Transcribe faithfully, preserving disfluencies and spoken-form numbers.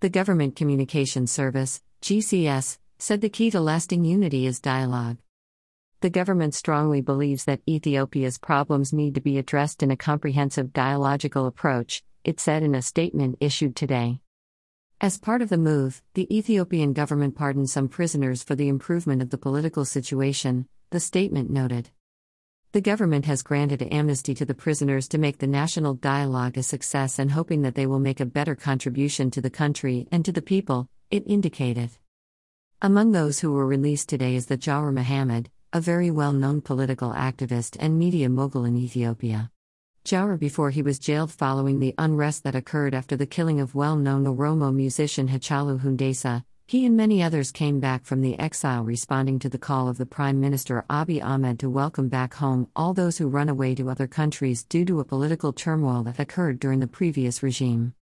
The Government Communications Service, G C S, said the key to lasting unity is dialogue. The government strongly believes that Ethiopia's problems need to be addressed in a comprehensive dialogical approach, it said in a statement issued today. As part of the move, the Ethiopian government pardoned some prisoners for the improvement of the political situation, the statement noted. The government has granted amnesty to the prisoners to make the national dialogue a success and hoping that they will make a better contribution to the country and to the people, it indicated. Among those who were released today is the Jawar Mohammed, a very well-known political activist and media mogul in Ethiopia. Jawar before he was jailed following the unrest that occurred after the killing of well-known Oromo musician Hachalu Hundesa, he and many others came back from the exile responding to the call of the Prime Minister Abiy Ahmed to welcome back home all those who run away to other countries due to a political turmoil that occurred during the previous regime.